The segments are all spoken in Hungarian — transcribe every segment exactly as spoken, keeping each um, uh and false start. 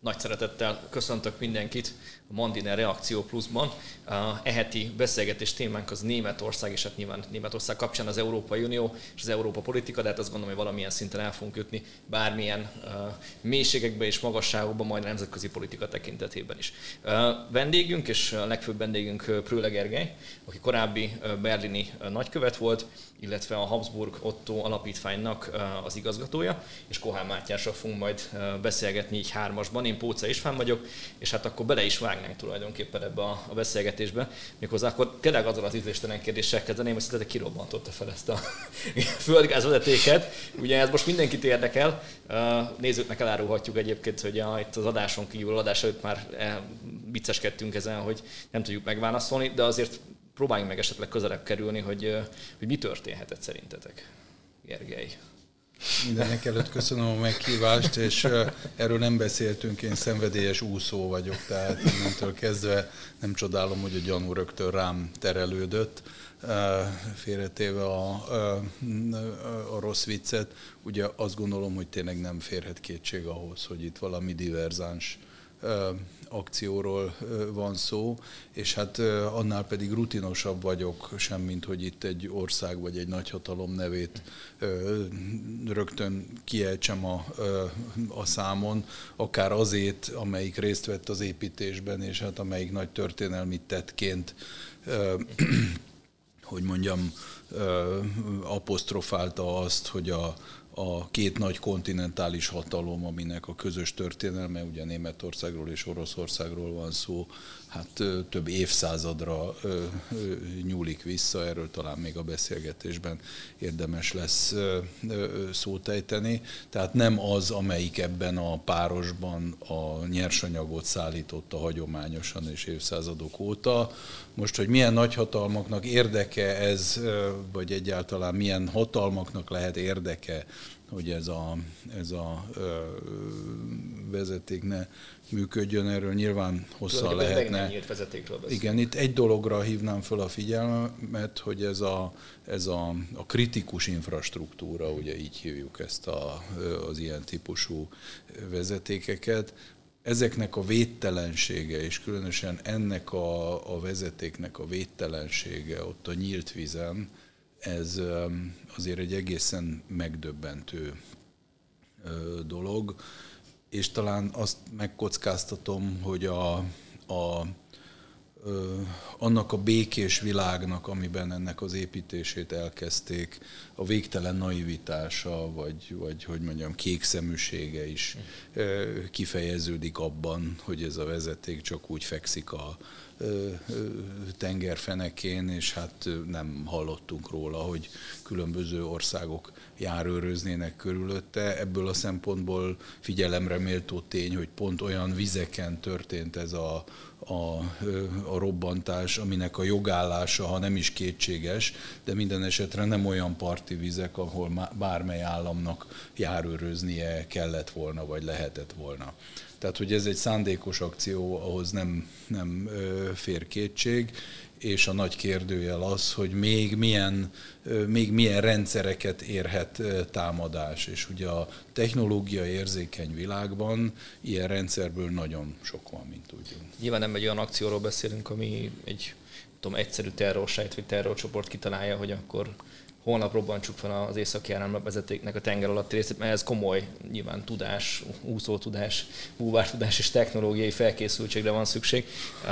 Nagy szeretettel köszöntök mindenkit a Mandiner Reakció Pluszban. E heti beszélgetés témánk az Németország, és hát nyilván Németország kapcsán az Európai Unió és az Európa politika, de hát azt gondolom, hogy valamilyen szinten el fogunk jutni bármilyen uh, mélységekbe és magasságokba, majd a nemzetközi politika tekintetében is. Uh, vendégünk és a legfőbb vendégünk Prőle Gergely, aki korábbi uh, berlini uh, nagykövet volt, illetve a Habsburg Ottó alapítványnak uh, az igazgatója, és Kohán Mátyásra fogunk majd uh, beszélgetni így hármasban. Én Póca Isfán vagyok, és hát akkor bele is vágnánk tulajdonképpen ebbe a, a beszélgetésbe. Méghozzá akkor tényleg azzal az ízléstelen kérdéssel kezdeném, hogy szerintetek kirobbantotta fel ezt a földgázvezetéket. Ugye ez most mindenkit érdekel. Nézőknek elárulhatjuk egyébként, hogy a, itt az adáson kívül, az adás előtt már vicceskedtünk ezen, hogy nem tudjuk megválaszolni, de azért próbáljunk meg esetleg közelebb kerülni, hogy, hogy mi történhetett szerintetek, Gergely. Mindenek előtt köszönöm a meghívást, és erről nem beszéltünk, én szenvedélyes úszó vagyok, tehát innentől kezdve nem csodálom, hogy a gyanú rögtön rám terelődött, félretéve a, a, a rossz viccet. Ugye azt gondolom, hogy tényleg nem férhet kétség ahhoz, hogy itt valami diverzáns akcióról van szó, és hát annál pedig rutinosabb vagyok sem, mint hogy itt egy ország vagy egy nagyhatalom nevét rögtön kiejtsem a, a számon, akár azért, amelyik részt vett az építésben, és hát amelyik nagy történelmi tettként, hogy mondjam, apostrofálta azt, hogy a a két nagy kontinentális hatalom, aminek a közös történelme, ugye Németországról és Oroszországról van szó, hát több évszázadra nyúlik vissza, erről talán még a beszélgetésben érdemes lesz szót ejteni. Tehát nem az, amelyik ebben a párosban a nyersanyagot szállította hagyományosan és évszázadok óta. Most, hogy milyen nagyhatalmaknak érdeke ez, vagy egyáltalán milyen hatalmaknak lehet érdeke, hogy ez a, ez a ö, vezeték ne működjön, erről nyilván hosszan lehetne. Igen, itt egy dologra hívnám fel a figyelmet, hogy ez a, ez a, a kritikus infrastruktúra, ugye így hívjuk ezt a, az ilyen típusú vezetékeket, ezeknek a védtelensége, és különösen ennek a, a vezetéknek a védtelensége ott a nyílt vízen, ez azért egy egészen megdöbbentő dolog, és talán azt megkockáztatom, hogy a, a, annak a békés világnak, amiben ennek az építését elkezdték, a végtelen naivitása, vagy, vagy hogy mondjam, kékszeműsége is kifejeződik abban, hogy ez a vezeték csak úgy fekszik a tengerfenekén, és hát nem hallottunk róla, hogy különböző országok járőröznének körülötte. Ebből a szempontból figyelemre méltó tény, hogy pont olyan vizeken történt ez a, a, a robbantás, aminek a jogállása, ha nem is kétséges, de minden esetre nem olyan parti vizek, ahol bármely államnak járőröznie kellett volna, vagy lehetett volna. Tehát, hogy ez egy szándékos akció, ahhoz nem, nem fér kétség, és a nagy kérdőjel az, hogy még milyen, még milyen rendszereket érhet támadás. És ugye a technológiai érzékeny világban ilyen rendszerből nagyon sok van, mint tudjuk. Nyilván nem egy olyan akcióról beszélünk, ami egy tudom, egyszerű terrorsejt vagy terrorcsoport kitalálja, hogy akkor holnap robbantsuk fel az Északi Áramvezetéknek a tenger alatti részét, mert ez komoly nyilván tudás, úszótudás, búvártudás és technológiai felkészültségre van szükség. Uh,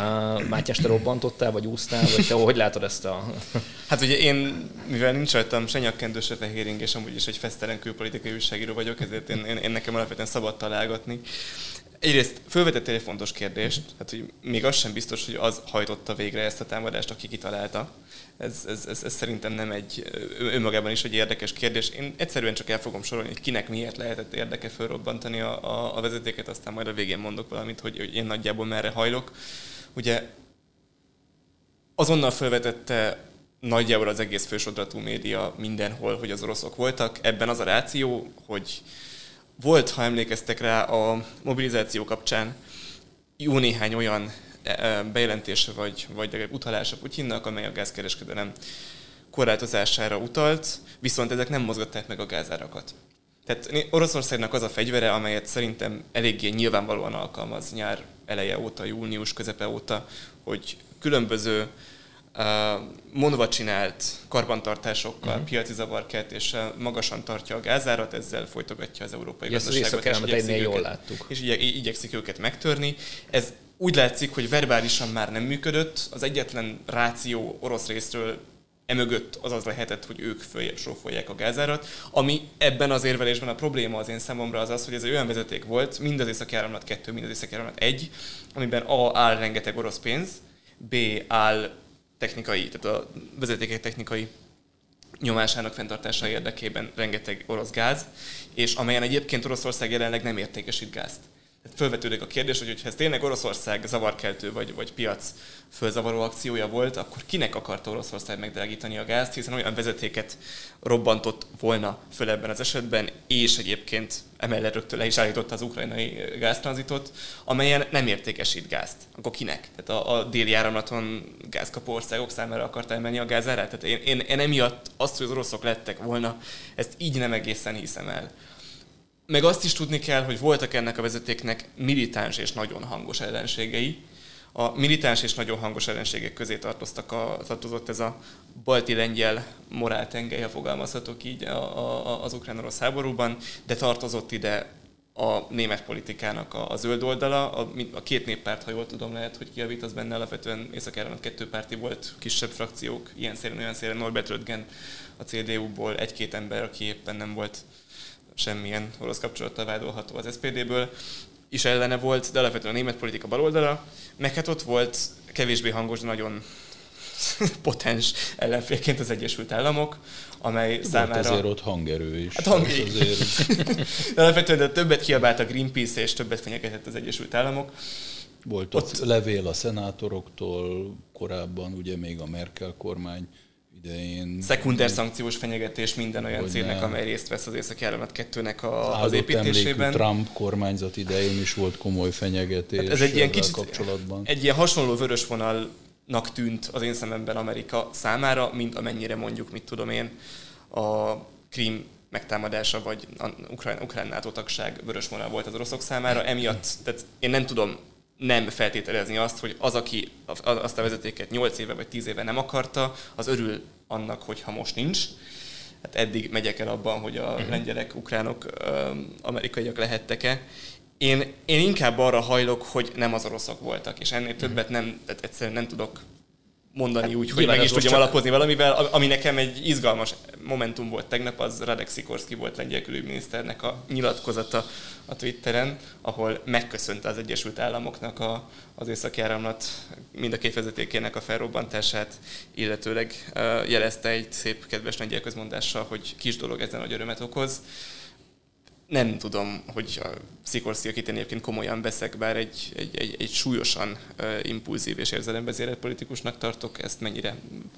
Mátyás, te robbantottál, vagy úsztál, vagy te hogy látod ezt a... Hát ugye én, mivel nincs rajtam se nyakkendő, se fehéring, és amúgy is egy fesztelen külpolitikai újságíró vagyok, ezért én, én, én nekem alapvetően szabad találgatni. Egyrészt felvetettél egy fontos kérdést, hát, hogy még az sem biztos, hogy az hajtotta végre ezt a támadást, aki kitalálta. Ez, ez, ez, ez szerintem nem egy önmagában is egy érdekes kérdés. Én egyszerűen csak el fogom sorolni, hogy kinek miért lehetett érdeke felrobbantani a, a, a vezetéket, aztán majd a végén mondok valamit, hogy, hogy én nagyjából merre hajlok. Ugye azonnal felvetette nagyjából az egész fősodratú média mindenhol, hogy az oroszok voltak. Ebben az a ráció, hogy volt, ha emlékeztek rá, a mobilizáció kapcsán jó néhány olyan bejelentése vagy, vagy utalása Putyinnak, amely a gázkereskedelem korlátozására utalt, viszont ezek nem mozgatták meg a gázárakat. Tehát Oroszországnak az a fegyvere, amelyet szerintem eléggé nyilvánvalóan alkalmaz nyár eleje óta, június közepe óta, hogy különböző uh, mondva csinált karbantartásokkal, uh-huh. piaci zavarkeltéssel magasan tartja a gázárat, ezzel folytogatja az európai ja, gazdaságot, és, igyekszik jól őket, láttuk. és igye, igyekszik őket megtörni. Ez úgy látszik, hogy verbálisan már nem működött, az egyetlen ráció orosz részről emögött az az lehetett, hogy ők fölsófolják a gázárat, ami ebben az érvelésben a probléma az én számomra az az, hogy ez egy olyan vezeték volt, mind az Északi Áramlat kettő, mind az Északi Áramlat egy, amiben A. áll rengeteg orosz pénz, B. áll technikai, tehát a vezetékek technikai nyomásának fenntartása érdekében rengeteg orosz gáz, és amelyen egyébként Oroszország jelenleg nem értékesít gázt. Tehát fölvetődik a kérdés, hogy ha ez tényleg Oroszország zavarkeltő vagy, vagy piac fölzavaró akciója volt, akkor kinek akarta Oroszország megdrágítani a gázt, hiszen olyan vezetéket robbantott volna föl ebben az esetben, és egyébként emellett rögtön le is állította az ukrajnai gáztranzitot, amelyen nem értékesít gázt. Akkor kinek? Tehát a, a déli áramlaton gázkapó országok számára akarta emelni a gázárát? Tehát én, én, én emiatt azt, hogy az oroszok lettek volna, ezt így nem egészen hiszem el. Meg azt is tudni kell, hogy voltak ennek a vezetéknek militáns és nagyon hangos ellenségei. A militáns és nagyon hangos ellenségek közé tartoztak a, tartozott ez a balti-lengyel moráltengely, ha fogalmazhatok így a, a, az ukrán-orosz háborúban, de tartozott ide a német politikának a, a zöld oldala. A, a két néppárt, ha jól tudom, lehet, hogy kijavít, az benne alapvetően Észak-Áramlat kettő párti volt, kisebb frakciók, ilyen szélen, olyan szélen, Norbert Röttgen a cé dé úból, egy-két ember, aki éppen nem volt semmilyen orosz kapcsolattal vádolható az es pé dé-ből, is ellene volt, de alapvetően a német politika baloldala, meg hát ott volt kevésbé hangos, nagyon potens ellenfélként az Egyesült Államok, amely volt számára... azért ott hangerő is. Hát hang... de alapvetően de többet kiabált a Greenpeace, és többet fenyegetett az Egyesült Államok. Volt ott, ott levél a szenátoroktól, korábban ugye még a Merkel kormány idején. Szekunder szankciós fenyegetés minden olyan cégnek, amely részt vesz az Északi Áramlat kettőnek a, az építésében. Trump kormányzat idején is volt komoly fenyegetés. Hát ez egy ilyen kicsit, kapcsolatban. Egy ilyen hasonló vörös vonalnak tűnt az én szememben Amerika számára, mint amennyire mondjuk, mit tudom én, a Krím megtámadása, vagy a ukrán, ukrán NATO tagság vörös vonal volt az oroszok számára. Emiatt, tehát én nem tudom nem feltételezni azt, hogy az, aki azt a vezetéket nyolc éve vagy tíz éve nem akarta, az örül annak, hogyha most nincs. Hát eddig megyek el abban, hogy a lengyelek, ukránok, amerikaiak lehettek-e. Én, én inkább arra hajlok, hogy nem az oroszok voltak, és ennél többet nem, tehát egyszerűen nem tudok mondani hát, úgy, hogy meg is tudjam csak... alapozni valamivel. Ami nekem egy izgalmas momentum volt tegnap, az Radek Sikorski volt lengyel külügyminiszternek a nyilatkozata a Twitteren, ahol megköszönte az Egyesült Államoknak a, az Északi Áramlat mind a két vezetékének a felrobbantását, illetőleg uh, jelezte egy szép kedves lengyel közmondással, hogy kis dolog ezen a örömet okoz. Nem tudom, hogy a Sikorski, akit én egyébként komolyan veszek, bár egy, egy, egy, egy súlyosan uh, impulzív és érzelemvezérelt politikusnak tartok, ezt mennyire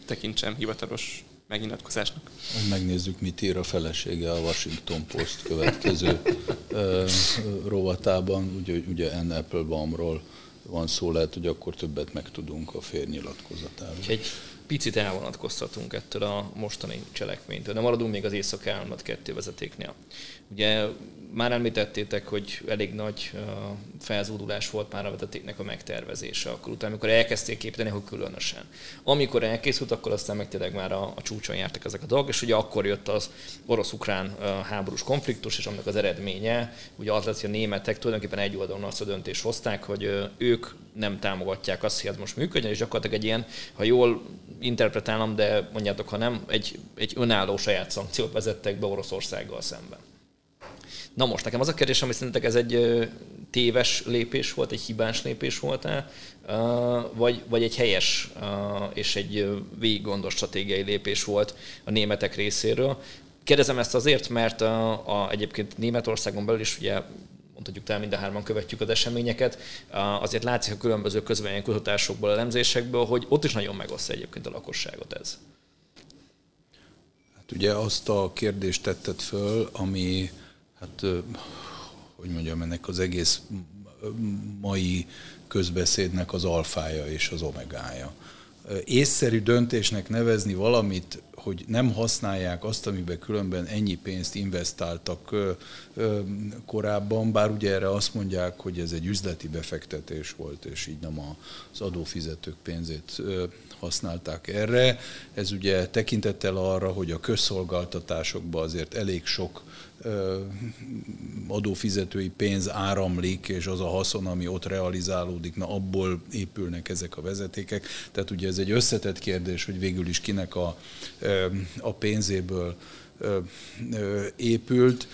tekintsem hivatalos megnyilatkozásnak. Megnézzük, mit ír a felesége a Washington Post következő uh, rovatában. Ugye, ugye Anne Applebaumról van szó, lehet, hogy akkor többet megtudunk a férj nyilatkozatáról. Egy picit elvonatkoztatunk ettől a mostani cselekménytől, de maradunk még az Északi Áramlat kettő vezetéknél. Ugye már említettétek, hogy elég nagy uh, felzúdulás volt már a vezetéknek a megtervezése, akkor utána, amikor elkezdték építeni, hogy különösen. Amikor elkészült, akkor aztán meg tényleg már a, a csúcson jártak ezek a dolgok, és ugye akkor jött az orosz-ukrán uh, háborús konfliktus, és annak az eredménye, ugye az lett, hogy a németek tulajdonképpen egy oldalon azt a döntést hozták, hogy uh, ők nem támogatják azt, hogy ez most működjön, és gyakorlatilag egy ilyen, ha jól interpretálom, de mondjátok, ha nem, egy, egy önálló saját szankciót vezettek be Oroszországgal szemben. Na most, nekem az a kérdés, ami szerintetek ez egy téves lépés volt, egy hibás lépés volt-e, vagy, vagy egy helyes és egy végig gondos stratégiai lépés volt a németek részéről. Kérdezem ezt azért, mert a, a, egyébként Németországon belül is ugye mondhatjuk, talán mind a hárman követjük az eseményeket, azért látszik a különböző közvélemény kutatásokból, elemzésekből, hogy ott is nagyon megosztja egyébként a lakosságot ez. Hát ugye azt a kérdést tetted föl, ami, hát, hogy mondjam, ennek az egész mai közbeszédnek az alfája és az omegája. észszerű döntésnek nevezni valamit, hogy nem használják azt, amiben különben ennyi pénzt investáltak korábban, bár ugye erre azt mondják, hogy ez egy üzleti befektetés volt, és így nem az adófizetők pénzét használták erre. Ez ugye tekintettel arra, hogy a közszolgáltatásokban azért elég sok adófizetői pénz áramlik, és az a haszon, ami ott realizálódik, na abból épülnek ezek a vezetékek. Tehát ugye ez egy összetett kérdés, hogy végül is kinek a, a pénzéből épült.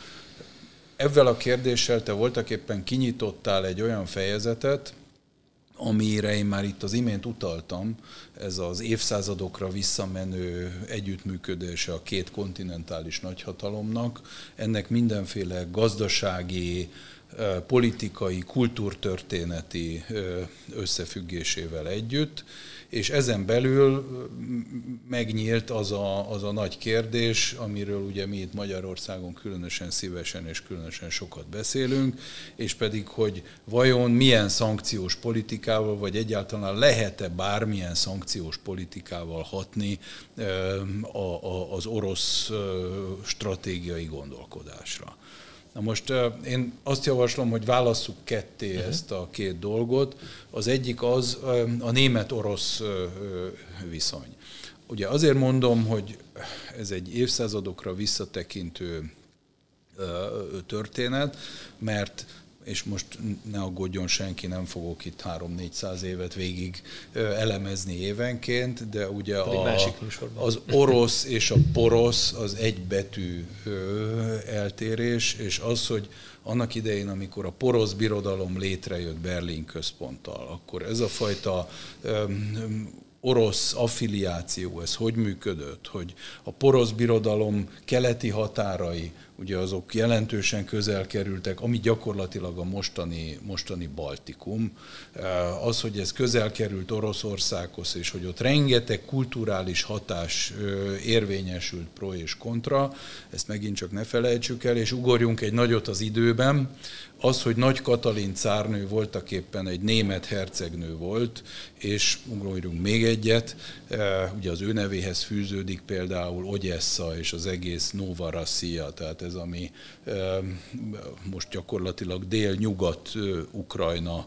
Ezzel a kérdéssel te voltaképpen kinyitottál egy olyan fejezetet, amire én már itt az imént utaltam, ez az évszázadokra visszamenő együttműködése a két kontinentális nagyhatalomnak, ennek mindenféle gazdasági, politikai, kultúrtörténeti összefüggésével együtt, és ezen belül megnyílt az a, az a nagy kérdés, amiről ugye mi itt Magyarországon különösen szívesen és különösen sokat beszélünk, és pedig, hogy vajon milyen szankciós politikával, vagy egyáltalán lehet-e bármilyen szankciós politikával hatni az orosz stratégiai gondolkodásra. Na most én azt javaslom, hogy válasszuk ketté uh-huh. ezt a két dolgot. Az egyik az a német-orosz viszony. Ugye azért mondom, hogy ez egy évszázadokra visszatekintő történet, mert, és most ne aggódjon senki, nem fogok itt három-négyszáz évet végig elemezni évenként, de ugye a, az orosz és a porosz az egybetű eltérés, és az, hogy annak idején, amikor a porosz birodalom létrejött Berlin központtal, akkor ez a fajta orosz affiliáció, ez hogy működött, hogy a porosz birodalom keleti határai, ugye azok jelentősen közel kerültek, ami gyakorlatilag a mostani, mostani Baltikum. Az, hogy ez közel került Oroszországhoz, és hogy ott rengeteg kulturális hatás érvényesült pro és kontra, ezt megint csak ne felejtsük el, és ugorjunk egy nagyot az időben. Az, hogy Nagy Katalin cárnő voltaképpen egy német hercegnő volt, és ugorjunk még egyet, ugye az ő nevéhez fűződik például Odessa és az egész Nova Rassia, tehát ez, ami most gyakorlatilag dél-nyugat Ukrajna,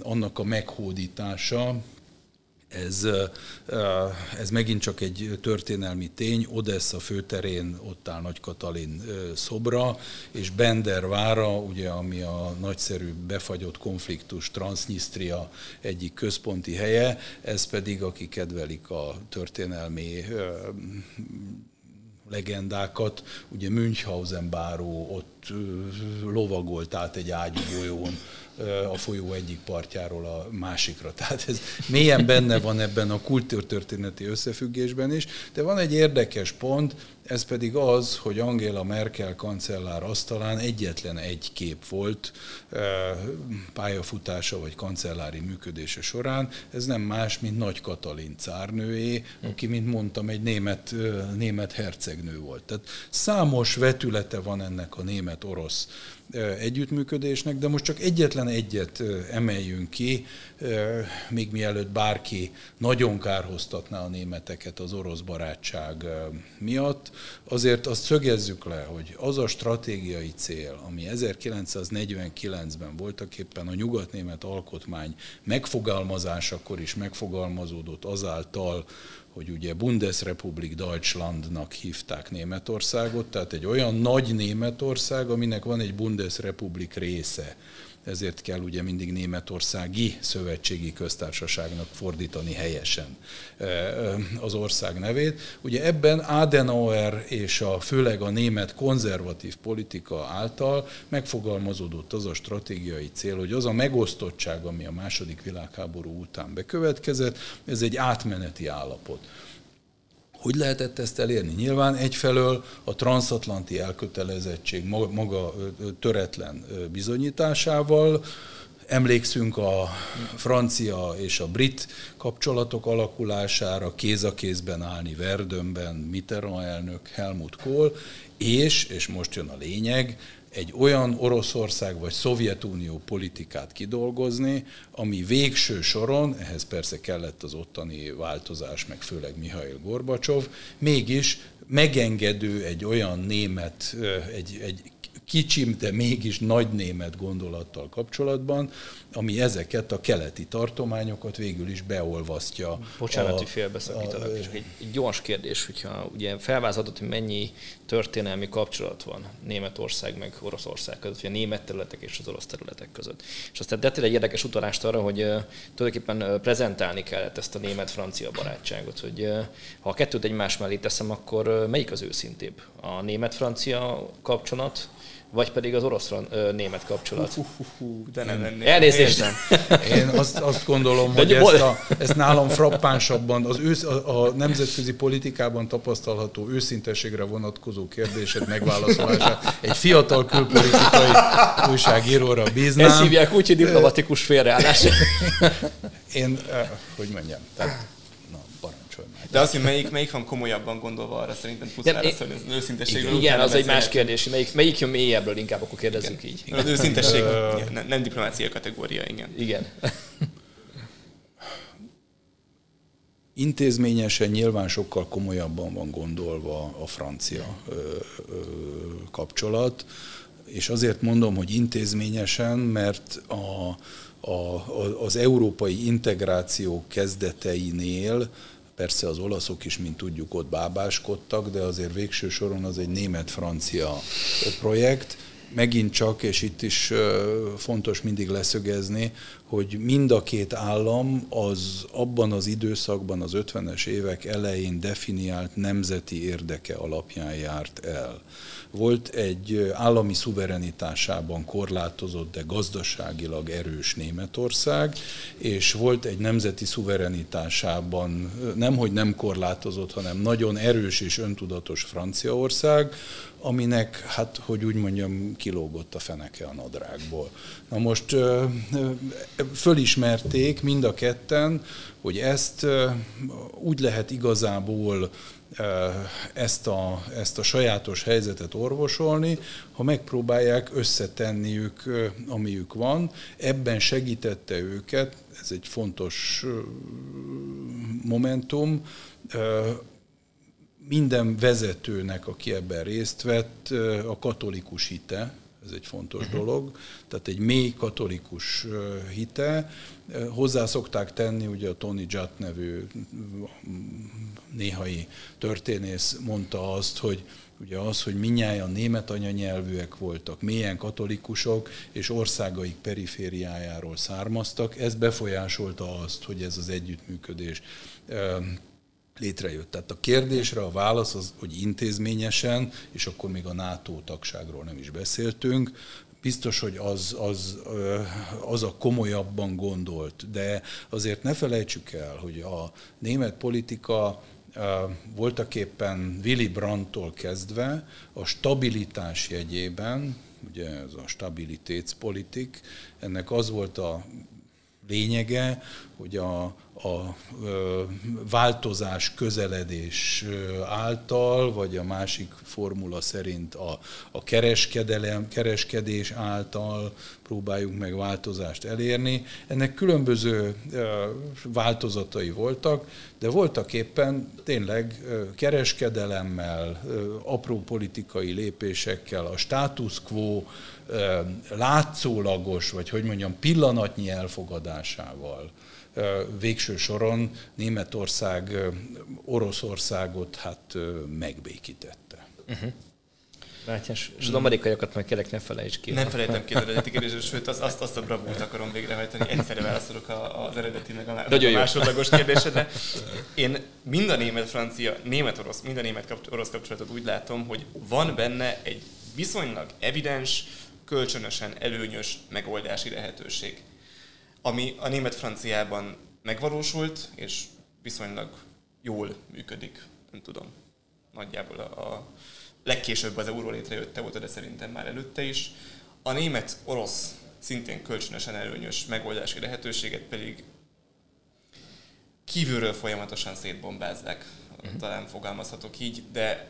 annak a meghódítása, ez, ez megint csak egy történelmi tény. Odessa főterén ott áll Nagy Katalin szobra, és Bendervára, ugye, ami a nagyszerű befagyott konfliktus Transznisztria egyik központi helye, ez pedig, aki kedvelik a történelmi legendákat, ugye Münchhausen báró ott lovagolt át egy ágyúgolyón a folyó egyik partjáról a másikra. Tehát ez mélyen benne van ebben a kultúrtörténeti összefüggésben is, de van egy érdekes pont, ez pedig az, hogy Angela Merkel kancellár asztalán egyetlen egy kép volt pályafutása vagy kancellári működése során, ez nem más, mint Nagy Katalin cárnőé, aki, mint mondtam, egy német, német hercegnő volt. Tehát számos vetülete van ennek a német-orosz együttműködésnek, de most csak egyetlen egyet emeljünk ki, még mielőtt bárki nagyon kárhoztatná a németeket az orosz barátság miatt. Azért azt szögezzük le, hogy az a stratégiai cél, ami ezerkilencszáznegyvenkilencben voltaképpen a nyugatnémet alkotmány megfogalmazásakor is megfogalmazódott azáltal, hogy ugye Bundesrepublik Deutschlandnak hívták Németországot, tehát egy olyan nagy Németország, aminek van egy Bundesrepublik része. Ezért kell ugye mindig németországi szövetségi köztársaságnak fordítani helyesen az ország nevét. Ugye ebben Adenauer és a, főleg a német konzervatív politika által megfogalmazódott az a stratégiai cél, hogy az a megosztottság, ami a második világháború után bekövetkezett, ez egy átmeneti állapot. Hogy lehetett ezt elérni? Nyilván egyfelől a transatlanti elkötelezettség maga töretlen bizonyításával, Emlékszünk a francia és a brit kapcsolatok alakulására, kéz a kézben állni Verdunben, Mitterrand elnök, Helmut Kohl, és, és most jön a lényeg, egy olyan Oroszország vagy Szovjetunió politikát kidolgozni, ami végső soron, ehhez persze kellett az ottani változás, meg főleg Mihail Gorbacsov, mégis megengedő egy olyan német, egy, egy kicsim, de mégis nagy német gondolattal kapcsolatban, ami ezeket a keleti tartományokat végül is beolvasztja. Bocsánat, a, hogy félbeszakítanak. Csak egy, egy gyors kérdés, hogyha ugye felvázoltad, hogy mennyi történelmi kapcsolat van Németország meg Oroszország között, vagy a német területek és az orosz területek között. És aztán tettél egy érdekes utalást arra, hogy uh, tulajdonképpen prezentálni kellett ezt a német-francia barátságot, hogy uh, ha a kettőt egymás mellé teszem, akkor uh, melyik az őszintébb? A német-francia kapcsolat, vagy pedig az orosz-német kapcsolat. Uh, uh, uh, uh, de nem lennék. Elnézést nem. Én azt, azt gondolom, de hogy ezt, a, ezt nálam frappánsabban, az ősz, a, a nemzetközi politikában tapasztalható őszintességre vonatkozó kérdésed megválaszolását egy fiatal külpolitikai újságíróra bíznám. Ezt hívják úgy, hogy diplomatikus félreállás. Én, hogy mondjam, tehát... De azt, hogy melyik, melyik van komolyabban gondolva, arra szerintem pusztára szólni az őszintességről. Igen, az egy más kérdés. Melyik, melyik jön mélyebbről, inkább akkor kérdezzük így. Az őszintesség nem, nem diplomácia kategória, igen. Igen. Intézményesen nyilván sokkal komolyabban van gondolva a francia ö, ö, kapcsolat, és azért mondom, hogy intézményesen, mert a, a, a, az európai integráció kezdeteinél persze az olaszok is, mint tudjuk, ott bábáskodtak, de azért végső soron az egy német-francia projekt. Megint csak, és itt is fontos mindig leszögezni, hogy mind a két állam az abban az időszakban, az ötvenes évek elején definiált nemzeti érdeke alapján járt el. Volt egy állami szuverenitásában korlátozott, de gazdaságilag erős Németország, és volt egy nemzeti szuverenitásában nemhogy nem korlátozott, hanem nagyon erős és öntudatos Franciaország, aminek, hát, hogy úgy mondjam, kilógott a feneke a nadrágból. Na most fölismerték mind a ketten, hogy ezt úgy lehet igazából ezt a, ezt a sajátos helyzetet orvosolni, ha megpróbálják összetenniük, amiük van. Ebben segítette őket, ez egy fontos momentum, minden vezetőnek, aki ebben részt vett, a katolikus hite, ez egy fontos uh-huh. dolog, tehát egy mély katolikus hite. Hozzá szokták tenni, ugye a Tony Judd nevű néhai történész mondta azt, hogy ugye az, hogy mindnyájan német anyanyelvűek voltak, mélyen katolikusok, és országaik perifériájáról származtak, ez befolyásolta azt, hogy ez az együttműködés létrejött. Tehát a kérdésre a válasz az, hogy intézményesen, és akkor még a NATO tagságról nem is beszéltünk, biztos, hogy az, az, az a komolyabban gondolt, de azért ne felejtsük el, hogy a német politika voltaképpen Willy Brandttól kezdve a stabilitás jegyében, ugye ez a stabilitátspolitik, ennek az volt a lényege, hogy a, a ö, változás közeledés által, vagy a másik formula szerint a, a kereskedelem, kereskedés által próbáljuk meg változást elérni. Ennek különböző ö, változatai voltak, de voltak éppen tényleg ö, kereskedelemmel, ö, apró politikai lépésekkel, a status quo ö, látszólagos, vagy hogy mondjam, pillanatnyi elfogadásával végső soron Németország Oroszországot hát megbékítette. Uh-huh. Mátyás, és az amerikaiakat meg kérlek, ne felejtsd ki. Nem felejtem ki az eredeti kérdésről, sőt azt, azt, azt a bravúrt akarom végrehajtani, egyszerre válaszolok az eredeti meg a Nagyon másodlagos jó. kérdésedre. Én mind a német-francia, német-orosz, mind a német-orosz kapcsolatot úgy látom, hogy van benne egy viszonylag evidens, kölcsönösen előnyös megoldási lehetőség, ami a német-franciában megvalósult, és viszonylag jól működik, nem tudom, nagyjából a, a legkésőbb az euró létrejötte volt, de szerintem már előtte is. A német-orosz szintén kölcsönösen előnyös megoldási lehetőséget pedig kívülről folyamatosan szétbombázzák, uh-huh. talán fogalmazhatok így, de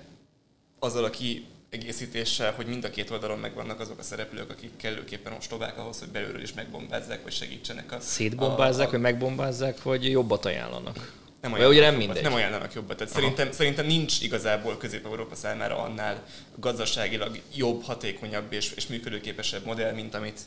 azzal a kiegészítéssel, hogy mind a két oldalon megvannak azok a szereplők, akik kellőképpen ostobák ahhoz, hogy belülről is megbombázzák, vagy segítsenek. A, szétbombázzák, a, a, vagy megbombázzák, vagy jobbat ajánlanak? Nem ajánlanak jobbat, nem ajánlanak jobbat. Tehát szerintem, szerintem nincs igazából Közép-Európa számára annál gazdaságilag jobb, hatékonyabb és, és működőképesebb modell, mint amit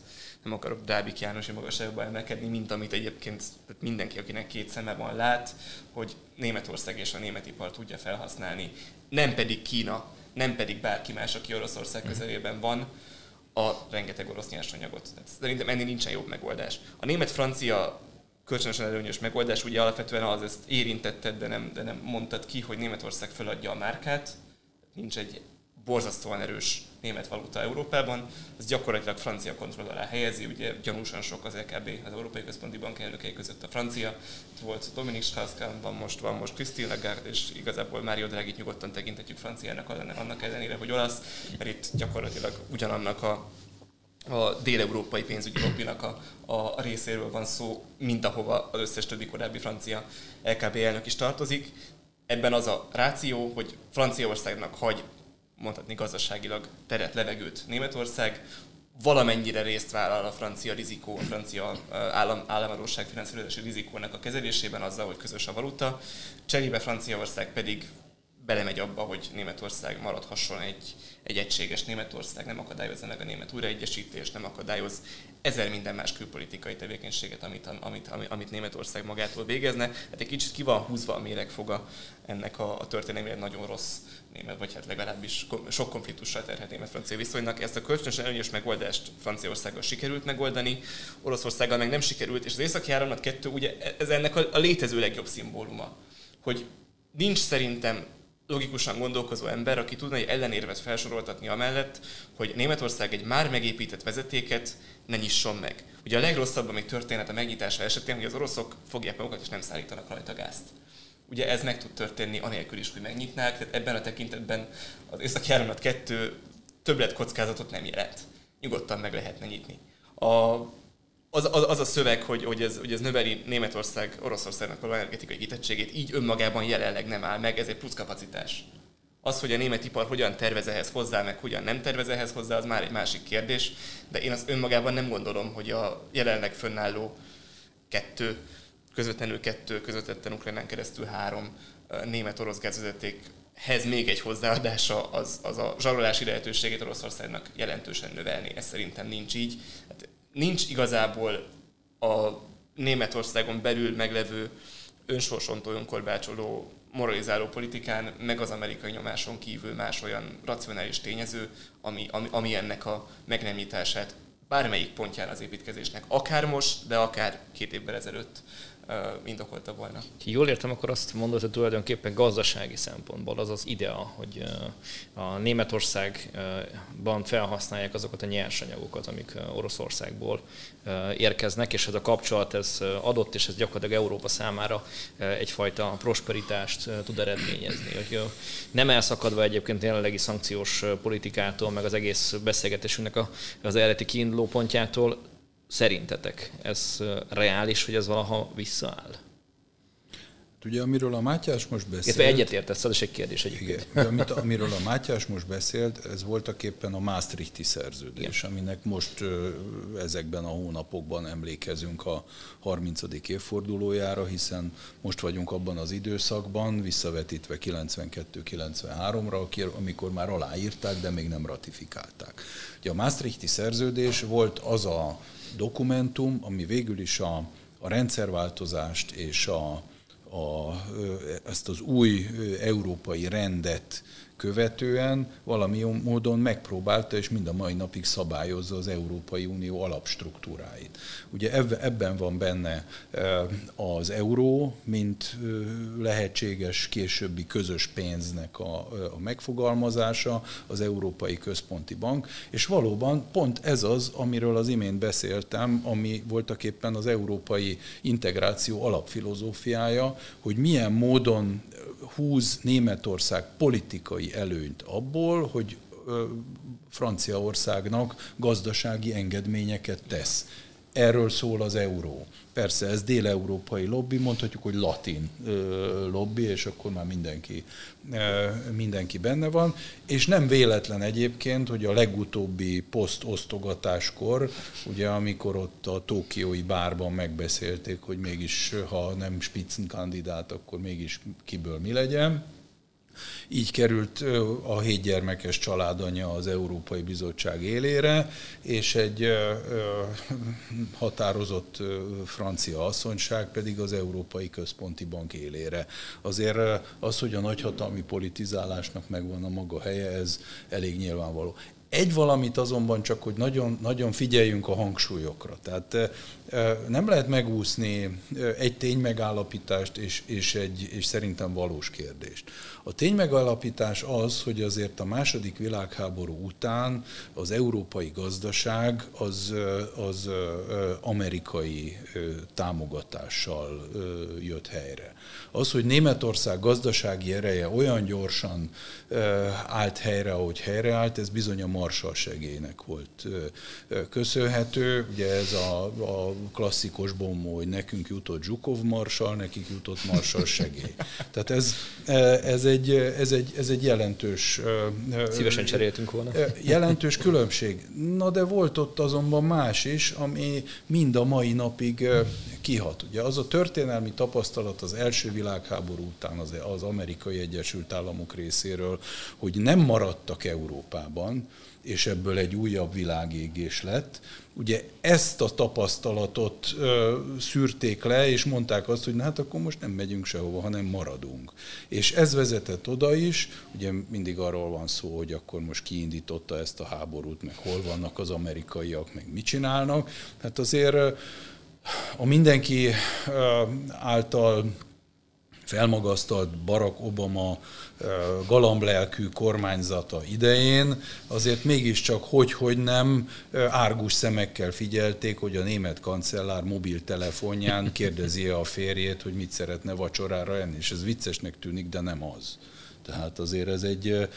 nem akarok Dábik Jánosi magasságba emelkedni, mint amit egyébként tehát mindenki, akinek két szeme van, lát, hogy Németország és a német ipar tudja felhasználni. Nem pedig Kína, nem pedig bárki más, aki Oroszország közelében van, a rengeteg orosz nyersanyagot. Tehát szerintem ennél nincsen jobb megoldás. A német-francia kölcsönösen előnyös megoldás, ugye alapvetően az, ezt érintetted, de nem, de nem mondtad ki, hogy Németország föladja a márkát, nincs egy borzasztóan erős német valuta Európában, ez gyakorlatilag francia kontroll alá helyezi, ugye gyanúsan sok az é ká bé, az Európai Központi Bank elnökei között a francia, volt Dominique Strauss-Kahn, van most, van most Christine Lagarde, és igazából Mário Dragit nyugodtan tekintetjük franciának, annak ellenére, hogy olasz, mert itt gyakorlatilag ugyanannak a a dél-európai pénzügyi lobbinak a, a részéről van szó, mint ahova az összes többi korábbi francia é ká bé elnök is tartozik. Ebben az a ráció, hogy Franciaországnak hagy, mondhatni gazdaságilag teret, levegőt Németország, valamennyire részt vállal a francia rizikó, a francia állam, államadósság finanszírozási rizikónak a kezelésében azzal, hogy közös a valuta. Cserébe Franciaország pedig belemegy abba, hogy Németország maradhasson egy, egy egységes Németország, nem akadályozza meg a német újraegyesítést, nem akadályoz ezer minden más külpolitikai tevékenységet, amit, amit, amit Németország magától végezne. Hát egy kicsit ki van húzva a méregfoga ennek a, a történelmileg nagyon rossz német, vagy hát legalábbis sok konfliktussal terhelt német-francia viszonynak. Ezt a kölcsönösen előnyös megoldást Franciaországgal sikerült megoldani, Oroszországgal meg nem sikerült, és az Északi Áramlat kettő, ugye ez ennek a, a létező legjobb szimbóluma, hogy nincs szerintem logikusan gondolkozó ember, aki tudna egy ellenérvet felsoroltatni amellett, hogy Németország egy már megépített vezetéket ne nyisson meg. Ugye a legrosszabb, amíg történhet a megnyitása esetén, hogy az oroszok fogják magukat és nem szállítanak rajta gázt. Ugye ez meg tud történni anélkül is, hogy megnyitnák, tehát ebben a tekintetben az Északi Áramlat kettő többletkockázatot nem jelent. Nyugodtan meg lehetne nyitni. A Az, az, az a szöveg, hogy, hogy, ez, hogy ez növeli Németország, Oroszországnak a energetikai kitettségét, így önmagában jelenleg nem áll meg, ez egy plusz kapacitás. Az, hogy a német ipar hogyan tervez ehhez hozzá, meg hogyan nem tervez ehhez hozzá, az már egy másik kérdés, de én azt önmagában nem gondolom, hogy a jelenleg fönnálló kettő, közvetlenül kettő, közvetetten Ukrajnán keresztül három német-orosz gázvezetékhez még egy hozzáadása az, az a zsarolási lehetőségét Oroszországnak jelentősen növelni. Ez szerintem nincs így. Nincs igazából a Németországon belül meglevő önsorsontó, önkorbácsoló, moralizáló politikán, meg az amerikai nyomáson kívül más olyan racionális tényező, ami, ami, ami ennek a meg nem nyitását bármelyik pontján az építkezésnek, akár most, de akár két évvel ezelőtt uh, indokolta volna. Jól értem, akkor azt mondod, hogy tulajdonképpen gazdasági szempontból az az idea, hogy uh, a Németországban felhasználják azokat a nyersanyagokat, amik uh, Oroszországból uh, érkeznek, és ez a kapcsolat ez adott, és ez gyakorlatilag Európa számára uh, egyfajta prosperitást uh, tud eredményezni. Hogy, uh, nem elszakadva egyébként jelenlegi szankciós uh, politikától, meg az egész beszélgetésünknek a, az eredeti kiindulásától, pontjától, szerintetek ez reális, hogy ez valaha visszaáll? Ugye, amiről a Mátyás most beszélt... Egyet egyetértesz, ez is egy kérdés egyébként. Igen, amit, amiről a Mátyás most beszélt, ez voltaképpen a Maastrichti szerződés, igen, aminek most ezekben a hónapokban emlékezünk a harmincadik évfordulójára, hiszen most vagyunk abban az időszakban, visszavetítve kilencvenkettő-kilencvenháromra, amikor már aláírták, de még nem ratifikálták. Ugye a Maastrichti szerződés volt az a dokumentum, ami végül is a, a rendszerváltozást és a A, ezt az új európai rendet követően valami módon megpróbálta, és mind a mai napig szabályozza az Európai Unió alapstruktúráit. Ugye ebben van benne az euró, mint lehetséges későbbi közös pénznek a, a megfogalmazása, az Európai Központi Bank, és valóban pont ez az, amiről az imént beszéltem, ami voltaképpen az európai integráció alapfilozófiája, hogy milyen módon húz Németország politikai előnyt abból, hogy Franciaországnak gazdasági engedményeket tesz. Erről szól az euró. Persze ez déleurópai lobby, mondhatjuk, hogy latin lobby, és akkor már mindenki, mindenki benne van. És nem véletlen egyébként, hogy a legutóbbi poszt-osztogatáskor, ugye amikor ott a tokiói bárban megbeszélték, hogy mégis, ha nem spitzenkandidát, akkor mégis kiből mi legyen. Így került a hétgyermekes családanya az Európai Bizottság élére, és egy határozott francia asszonyság pedig az Európai Központi Bank élére. Azért az, hogy a nagyhatalmi politizálásnak megvan a maga helye, ez elég nyilvánvaló. Egy valamit azonban csak, hogy nagyon, nagyon figyeljünk a hangsúlyokra. Tehát nem lehet megúszni egy ténymegállapítást és, és, egy, és szerintem valós kérdést. A ténymegállapítás az, hogy azért a második világháború után az európai gazdaság az, az amerikai támogatással jött helyre. Az, hogy Németország gazdasági ereje olyan gyorsan állt helyre, ahogy helyreállt, ez bizony a Marshall segélynek volt köszönhető. Ugye ez a, a klasszikus bombó, hogy nekünk jutott Zsukov Marshall, nekik jutott Marshall segély. Tehát ez, ez, egy, ez, egy, ez egy jelentős... Szívesen cseréltünk volna. Jelentős különbség. Na de volt ott azonban más is, ami mind a mai napig kihat. Ugye az a történelmi tapasztalat az első világháború után az, az amerikai Egyesült Államok részéről, hogy nem maradtak Európában, és ebből egy újabb világégés lett. Ugye ezt a tapasztalatot ö, szűrték le, és mondták azt, hogy na, hát akkor most nem megyünk sehova, hanem maradunk. És ez vezetett oda is, ugye mindig arról van szó, hogy akkor most kiindította ezt a háborút, meg hol vannak az amerikaiak, meg mit csinálnak. Hát azért a mindenki által felmagasztalt Barack Obama galamblelkű kormányzata idején, azért mégiscsak hogy-hogy nem árgus szemekkel figyelték, hogy a német kancellár mobiltelefonján kérdezi a férjét, hogy mit szeretne vacsorára enni, és ez viccesnek tűnik, de nem az. Tehát azért ez egy,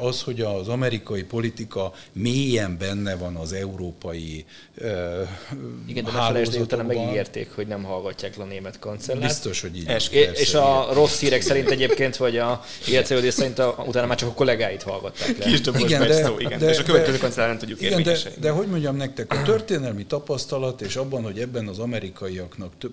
az, hogy az amerikai politika mélyen benne van az európai hálózatokban. Igen, de ne felejtsd, hogy utána megígérték, hogy nem hallgatják le a német kancellárt. Biztos, hogy így. És, és a rossz hírek szerint egyébként, vagy a hírszerződés szerint a, utána már csak a kollégáit hallgatták le. Kis dobos perc szó, igen. De, és a következő kancellárt nem tudjuk érvényesíteni. De, de hogy mondjam nektek, a történelmi tapasztalat, és abban, hogy ebben az amerikaiaknak több,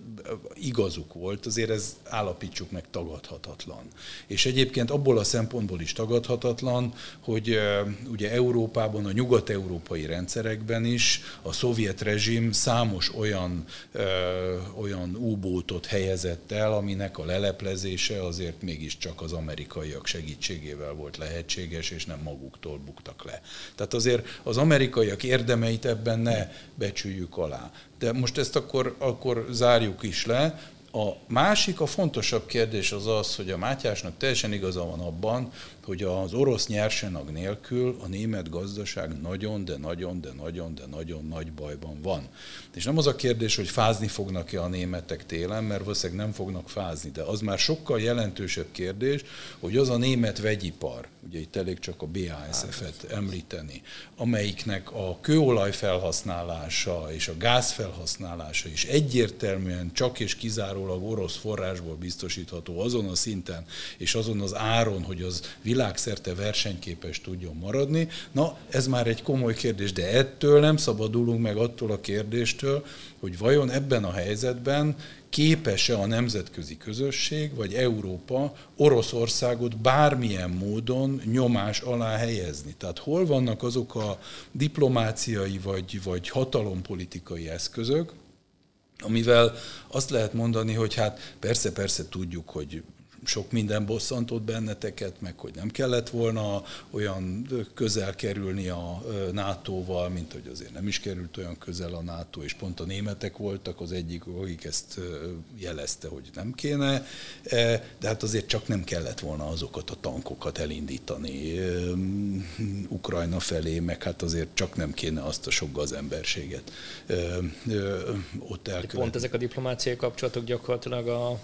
igazuk volt, azért ez állapítsuk meg tagadhatatlan. És egyébként abból a szempontból is tagadhatatlan, hogy uh, ugye Európában, a nyugat-európai rendszerekben is a szovjet rezsim számos olyan, uh, olyan úbótot helyezett el, aminek a leleplezése azért mégiscsak az amerikaiak segítségével volt lehetséges, és nem maguktól buktak le. Tehát azért az amerikaiak érdemeit ebben ne becsüljük alá. De most ezt akkor, akkor zárjuk is le. A másik, a fontosabb kérdés az az, hogy a Mátyásnak teljesen igaza van abban, hogy az orosz nyersanyag nélkül a német gazdaság nagyon, de nagyon, de nagyon, de nagyon nagy bajban van. És nem az a kérdés, hogy fázni fognak-e a németek télen, mert valószínűleg nem fognak fázni, de az már sokkal jelentősebb kérdés, hogy az a német vegyipar, ugye itt elég csak a bé á es ef-et említeni, amelyiknek a kőolaj felhasználása és a gáz felhasználása is egyértelműen csak és kizárólag orosz forrásból biztosítható azon a szinten és azon az áron, hogy az világszerte versenyképes tudjon maradni. Na, ez már egy komoly kérdés, de ettől nem szabadulunk meg attól a kérdéstől, hogy vajon ebben a helyzetben képes-e a nemzetközi közösség, vagy Európa Oroszországot bármilyen módon nyomás alá helyezni. Tehát hol vannak azok a diplomáciai vagy, vagy hatalompolitikai eszközök, amivel azt lehet mondani, hogy hát persze, persze tudjuk, hogy sok minden bosszantott benneteket, meg hogy nem kellett volna olyan közel kerülni a nátóval, mint hogy azért nem is került olyan közel a NATO, és pont a németek voltak az egyik, akik ezt jelezte, hogy nem kéne, de hát azért csak nem kellett volna azokat a tankokat elindítani Ukrajna felé, meg hát azért csak nem kéne azt a sok gazemberséget ott elkövetni. Pont ezek a diplomáciai kapcsolatok gyakorlatilag a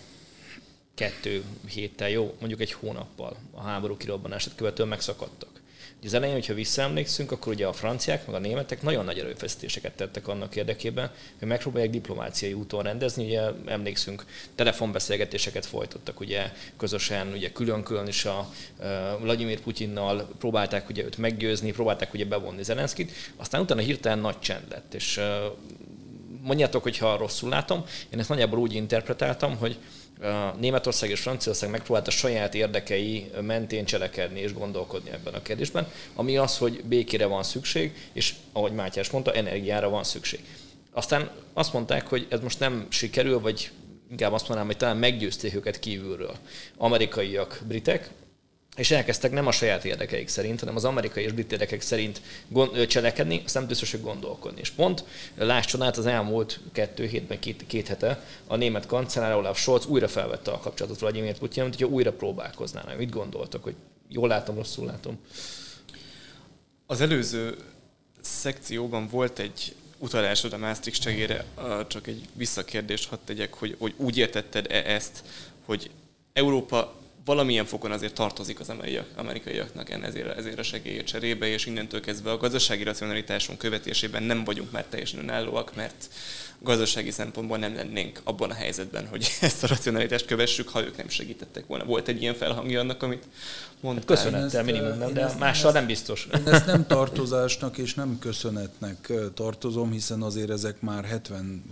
kettő héttel, jó, mondjuk egy hónappal a háború kirobbanását követően megszakadtak. Az elején, hogyha visszaemlékszünk, akkor ugye a franciák, meg a németek nagyon nagy erőfeszítéseket tettek annak érdekében, hogy megpróbálják diplomáciai úton rendezni. Ugye emlékszünk, telefonbeszélgetéseket folytattak ugye közösen, ugye külön-külön is a uh, Vladimir Putyinnal próbálták ugye őt meggyőzni, próbálták ugye bevonni Zelenszkit, aztán utána hirtelen nagy csend lett. És uh, mondjátok, hogyha rosszul látom, én ezt nagyjából úgy interpretáltam, hogy Németország és Franciaország megpróbált a saját érdekei mentén cselekedni és gondolkodni ebben a kérdésben, ami az, hogy békére van szükség, és ahogy Mátyás mondta, energiára van szükség. Aztán azt mondták, hogy ez most nem sikerül, vagy inkább azt mondanám, hogy talán meggyőzték őket kívülről. Amerikaiak, britek, és elkezdtek nem a saját érdekeik szerint, hanem az amerikai és brit érdekek szerint gond, cselekedni, aztán biztosan gondolkodni. És pont lásson át az elmúlt kettő hétben, két, két hete a német kancellár Olaf Scholz újra felvette a kapcsolatot Vladimir Putyinnal, mint hogyha újra próbálkoznának. Mit gondoltak, hogy jól látom, rosszul látom? Az előző szekcióban volt egy utalásod a Maastrichti segélyre, csak egy visszakérdést hadd tegyek, hogy, hogy úgy értetted-e ezt, hogy Európa valamilyen fokon azért tartozik az amerikaiaknak ezért, ezért a segélyért cserébe, és innentől kezdve a gazdasági racionalitásunk követésében nem vagyunk már teljesen önállóak, mert gazdasági szempontból nem lennénk abban a helyzetben, hogy ezt a racionalitást kövessük, ha ők nem segítettek volna. Volt egy ilyen felhangja annak, amit mondtál? Hát köszönettel minimum, de mással nem biztos. Én ezt nem tartozásnak és nem köszönetnek tartozom, hiszen azért ezek már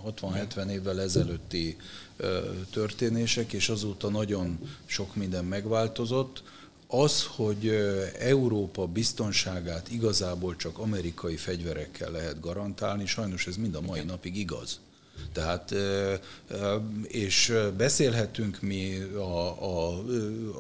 hatvan-hetven évvel ezelőtti történések, és azóta nagyon sok minden megváltozott. Az, hogy Európa biztonságát igazából csak amerikai fegyverekkel lehet garantálni, sajnos ez mind a mai napig igaz. Tehát, és beszélhetünk mi a, a,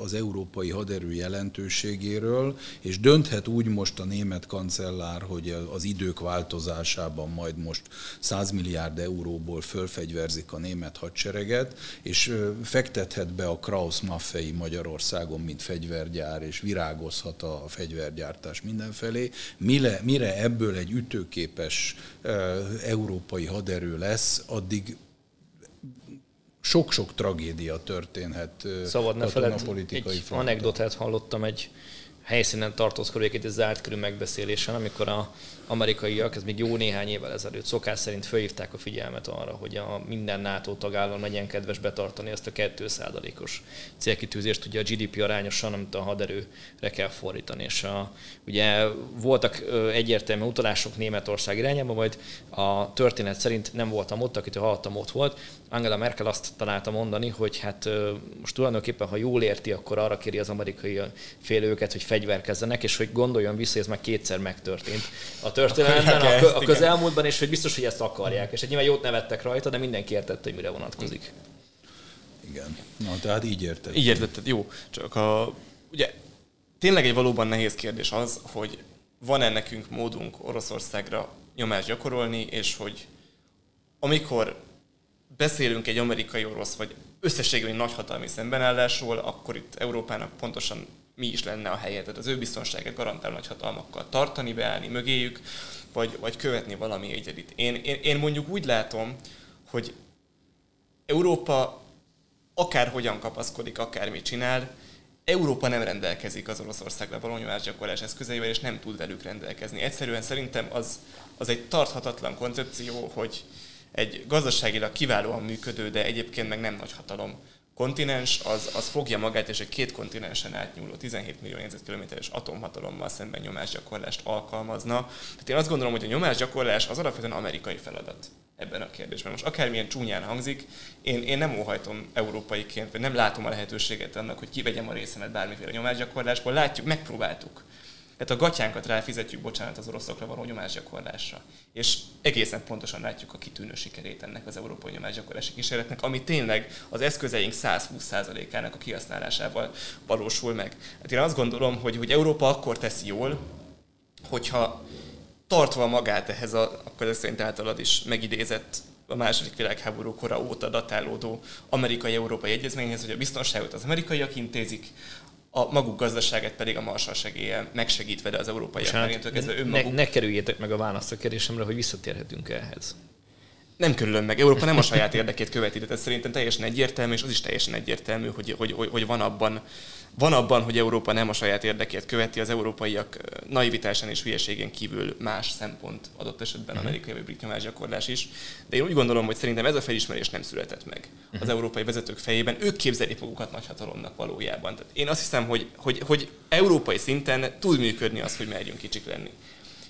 az európai haderő jelentőségéről, és dönthet úgy most a német kancellár, hogy az idők változásában majd most száz milliárd euróból fölfegyverzik a német hadsereget, és fektethet be a Krauss-Maffei Magyarországon, mint fegyvergyár, és virágozhat a fegyvergyártás mindenfelé. Mire, mire ebből egy ütőképes európai haderő lesz, addig sok-sok tragédia történhet. Szabad ne feled, egy anekdotát hallottam egy helyszínen tartózkodik egy zárt körű megbeszélésen, amikor az amerikaiak, ez még jó néhány évvel ezelőtt, szokás szerint felhívták a figyelmet arra, hogy a minden NATO tagállam legyen kedves betartani ezt a két százalékos célkitűzést, ugye a gé dé pé arányosan, amit a haderőre kell fordítani. És a, ugye voltak egyértelmű utalások Németország irányába, majd a történet szerint nem voltam ott, akitől hallottam, ott volt. Angela Merkel azt találta mondani, hogy hát most tulajdonképpen, ha jól érti, akkor arra kéri az amerikai fél őket, hogy fegyverkezzenek, és hogy gondoljon vissza, ez már kétszer megtörtént a történelemben, a, a közelmúltban, és hogy biztos, hogy ezt akarják. És nyilván jót nevettek rajta, de mindenki értette, hogy mire vonatkozik. Igen. Na, tehát így értetted. Így értetted, jó. Csak a, ugye tényleg egy valóban nehéz kérdés az, hogy van-e nekünk módunk Oroszországra nyomást gyakorolni, és hogy amikor beszélünk egy amerikai-orosz, vagy összességében nagyhatalmi szembenállásról, akkor itt Európának pontosan mi is lenne a helye. Tehát az ő biztonságát garantál nagyhatalmakkal tartani, beállni mögéjük, vagy, vagy követni valami egyelit. Én, én, én mondjuk úgy látom, hogy Európa akárhogyan kapaszkodik, akármit csinál, Európa nem rendelkezik az Oroszországra való nyomásgyakorlás eszközeivel, és nem tud velük rendelkezni. Egyszerűen szerintem az, az egy tarthatatlan koncepció, hogy egy gazdaságilag kiválóan működő, de egyébként meg nem nagy hatalom kontinens, az, az fogja magát, és egy két kontinensen átnyúló tizenhét millió négyzetkilométeres atomhatalommal szemben nyomásgyakorlást alkalmazna. Tehát én azt gondolom, hogy a nyomásgyakorlás az alapvetően amerikai feladat ebben a kérdésben. Most akármilyen csúnyán hangzik, én, én nem óhajtom európaiként, vagy nem látom a lehetőséget annak, hogy kivegyem a részemet bármiféle nyomásgyakorlásból. Látjuk, megpróbáltuk. Tehát a gatyánkat ráfizetjük, bocsánat, az oroszokra való nyomásgyakorlásra. És egészen pontosan látjuk a kitűnő sikerét ennek az európai nyomásgyakorlási kísérletnek, ami tényleg az eszközeink száz húsz százalékának a kihasználásával valósul meg. Hát én azt gondolom, hogy, hogy Európa akkor teszi jól, hogyha tartva magát ehhez a, akkor ez szerint általad is megidézett, a második világháború kora óta datálódó amerikai-európai egyezményhez, hogy a biztonságot az amerikaiak intézik, a maguk gazdaságát pedig a Marshall segéllyel megsegítve, de az európaiak megintől kezdve önmaguk. Ne, ne kerüljétek meg a választ a kérdésemre, hogy visszatérhetünk ehhez. nem körülöm meg. Európa nem a saját érdekét követi, de ez szerintem teljesen egyértelmű, és az is teljesen egyértelmű, hogy, hogy, hogy, hogy van abban, Van abban, hogy Európa nem a saját érdekét követi, az európaiak naivitásán és hülyeségen kívül más szempont, adott esetben uh-huh. amerikai vagy brit nyomásgyakorlás is. De én úgy gondolom, hogy szerintem ez a felismerés nem született meg uh-huh. az európai vezetők fejében. Ők képzelik magukat nagyhatalomnak valójában. Tehát én azt hiszem, hogy, hogy, hogy európai szinten tud működni az, hogy merjünk kicsik lenni.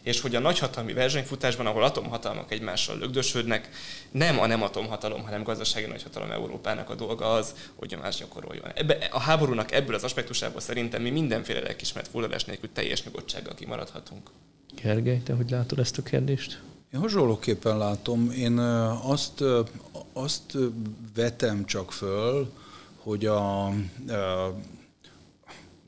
És hogy a nagyhatalmi versenyfutásban, ahol atomhatalmak egymással lögdösödnek, nem a nem atomhatalom, hanem gazdasági nagyhatalom Európának a dolga az, hogy nyomást gyakoroljon. Ebbe, a háborúnak ebből az aspektusából szerintem mi mindenféle lelkiismert forradás nélkül teljes nyugodtsággal kimaradhatunk. Gergely, te hogy látod ezt a kérdést? Én hasonlóképpen látom. Én azt, azt vetem csak föl, hogy a... a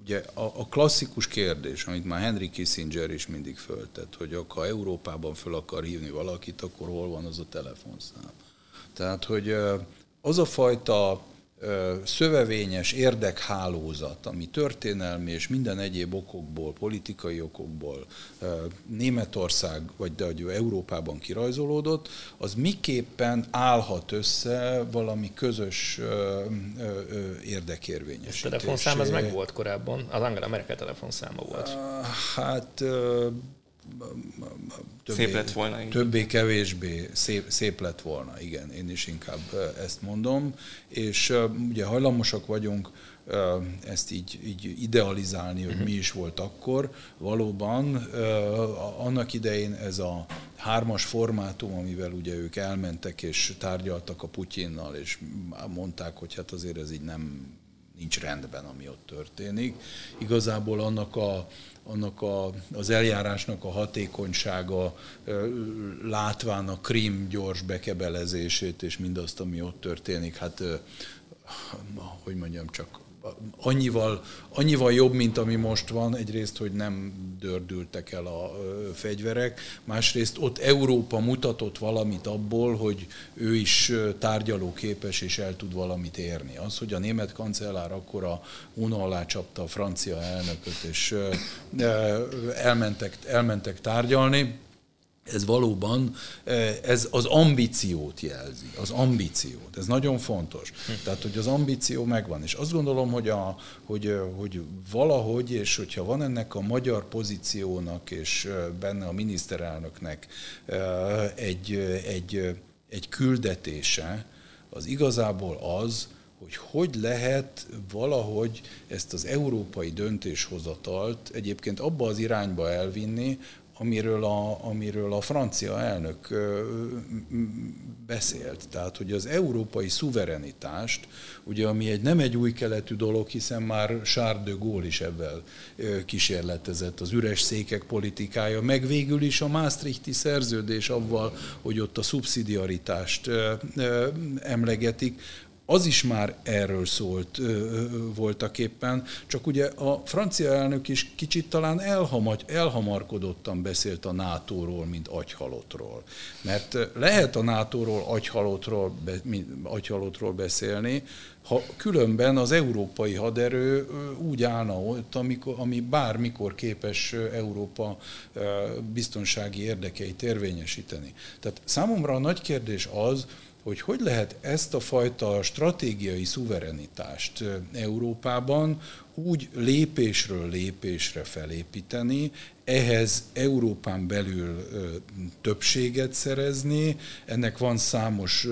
Ugye a klasszikus kérdés, amit már Henry Kissinger is mindig föltett, hogy ha Európában föl akar hívni valakit, akkor hol van az a telefonszám. Tehát, hogy az a fajta szövevényes érdekhálózat, ami történelmi és minden egyéb okokból, politikai okokból Németország vagy de, de Európában kirajzolódott, az miképpen állhat össze valami közös érdekérvényesítésé. A telefonszám az meg volt korábban, az Angela Merkel telefonszáma volt. Hát... Többé, szép lett volna. Többé-kevésbé szép, szép lett volna, igen, én is inkább ezt mondom. És ugye hajlamosak vagyunk ezt így, így idealizálni, hogy mi is volt akkor. Valóban annak idején ez a hármas formátum, amivel ugye ők elmentek és tárgyaltak a Putyinnal, és mondták, hogy hát azért ez így nem, nincs rendben, ami ott történik. Igazából annak a annak a, az eljárásnak a hatékonysága, látván a Krím gyors bekebelezését, és mindazt, ami ott történik, hát, hogy mondjam, csak annyival, annyival jobb, mint ami most van. Egyrészt, hogy nem dördültek el a fegyverek, másrészt ott Európa mutatott valamit abból, hogy ő is tárgyalóképes és el tud valamit érni. Az, hogy a német kancellár akkor a hóna alá csapta a francia elnököt, és elmentek, elmentek tárgyalni, ez valóban ez az ambíciót jelzi, az ambíciót, ez nagyon fontos. Tehát, hogy az ambíció megvan, és azt gondolom, hogy, a, hogy, hogy valahogy, és hogyha van ennek a magyar pozíciónak, és benne a miniszterelnöknek egy, egy, egy küldetése, az igazából az, hogy hogy lehet valahogy ezt az európai döntéshozatalt egyébként abba az irányba elvinni, Amiről a, amiről a francia elnök beszélt. Tehát, hogy az európai szuverenitást, ugye, ami egy, nem egy új keletű dolog, hiszen már Charles de Gaulle is ebben kísérletezett, az üres székek politikája, meg végül is a Maastrichti szerződés avval, hogy ott a szubszidiaritást emlegetik, az is már erről szólt voltaképpen, csak ugye a francia elnök is kicsit talán elhamar, elhamarkodottan beszélt a nátóról, mint agyhalottról. Mert lehet a nátóról, agyhalottról, agyhalottról beszélni, ha különben az európai haderő úgy állna ott, amikor, ami bármikor képes Európa biztonsági érdekeit érvényesíteni. Tehát számomra a nagy kérdés az, hogy hogy lehet ezt a fajta stratégiai szuverenitást Európában úgy lépésről lépésre felépíteni, ehhez Európán belül többséget szerezni, ennek van számos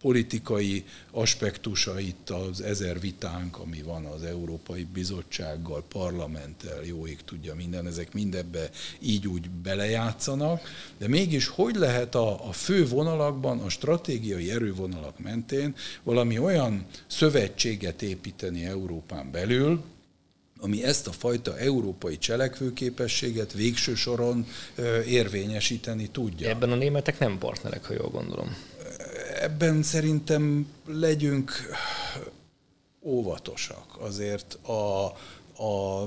politikai aspektusa, itt az ezer vitánk, ami van az Európai Bizottsággal, parlamenttel, jóig tudja minden, ezek mindebbe így úgy belejátszanak, de mégis hogy lehet a, a fő vonalakban, a stratégiai erővonalak mentén valami olyan szövetséget építeni Európán belül, ami ezt a fajta európai cselekvőképességet végső soron érvényesíteni tudja. Ebben a németek nem partnerek, ha jól gondolom. Ebben szerintem legyünk óvatosak. Azért a, A,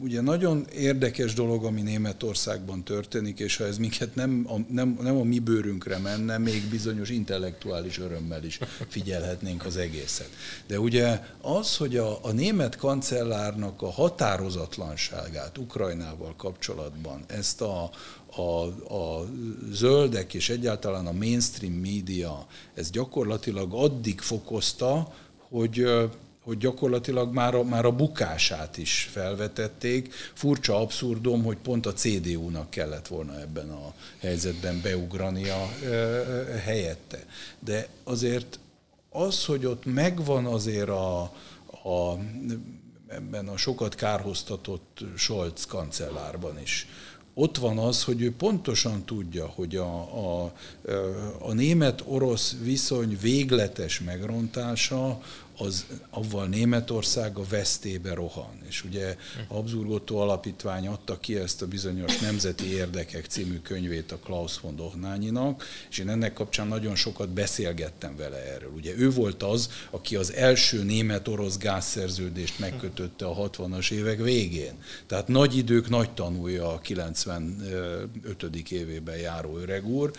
ugye nagyon érdekes dolog, ami Németországban történik, és ha ez minket nem a, nem, nem a mi bőrünkre menne, még bizonyos intellektuális örömmel is figyelhetnénk az egészet. De ugye az, hogy a, a német kancellárnak a határozatlanságát Ukrajnával kapcsolatban, ezt a A, a zöldek és egyáltalán a mainstream média ez gyakorlatilag addig fokozta, hogy, hogy gyakorlatilag már a, már a bukását is felvetették. Furcsa abszurdum, hogy pont a cé dé únak kellett volna ebben a helyzetben beugrania helyette. De azért az, hogy ott megvan azért a... a ebben a sokat kárhoztatott Scholz kancellárban is, ott van az, hogy ő pontosan tudja, hogy a, a, a német-orosz viszony végletes megrontása, az, avval Németország a vesztébe rohan. És ugye a Habsburg Ottó alapítvány adta ki ezt a bizonyos Nemzeti Érdekek című könyvét a Klaus von Dohnányinak, és én ennek kapcsán nagyon sokat beszélgettem vele erről. Ugye ő volt az, aki az első német-orosz gázszerződést megkötötte a hatvanas évek végén. Tehát nagy idők nagy tanulja a kilencvenötödik évében járó öreg úr,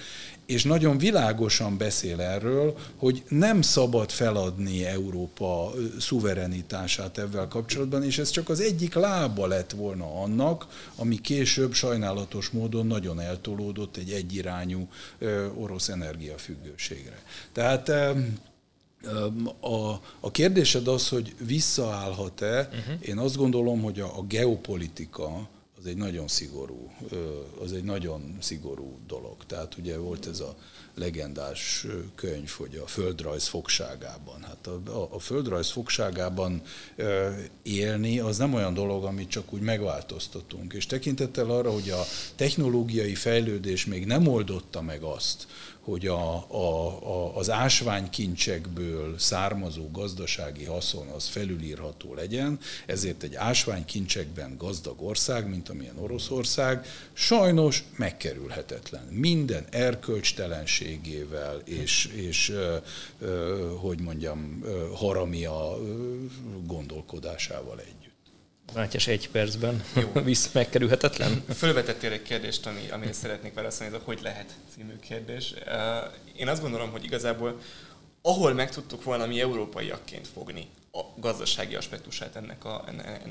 és nagyon világosan beszél erről, hogy nem szabad feladni Európa szuverenitását ezzel kapcsolatban, és ez csak az egyik lába lett volna annak, ami később sajnálatos módon nagyon eltolódott egy egyirányú orosz energiafüggőségre. Tehát A, a kérdésed az, hogy visszaállhat-e, uh-huh. én azt gondolom, hogy a, a geopolitika, az egy nagyon szigorú, az egy nagyon szigorú dolog. Tehát ugye volt ez a legendás könyv, hogy a földrajz fogságában. Hát a, a földrajz fogságában élni az nem olyan dolog, amit csak úgy megváltoztatunk. És tekintettel arra, hogy a technológiai fejlődés még nem oldotta meg azt, hogy a, a, a, az ásványkincsekből származó gazdasági haszon az felülírható legyen, ezért egy ásványkincsekben gazdag ország, mint amilyen Oroszország, sajnos megkerülhetetlen. Minden erkölcstelenségével és, és ö, ö, hogy mondjam, haramia gondolkodásával együtt. Mátyás, egy percben. Jó. Visz megkerülhetetlen? Fölvetettél egy kérdést, ami, amire szeretnék válaszolni, ez a hogy lehet című kérdés. Én azt gondolom, hogy igazából ahol meg tudtuk volna mi európaiakként fogni a gazdasági aspektusát ennek a,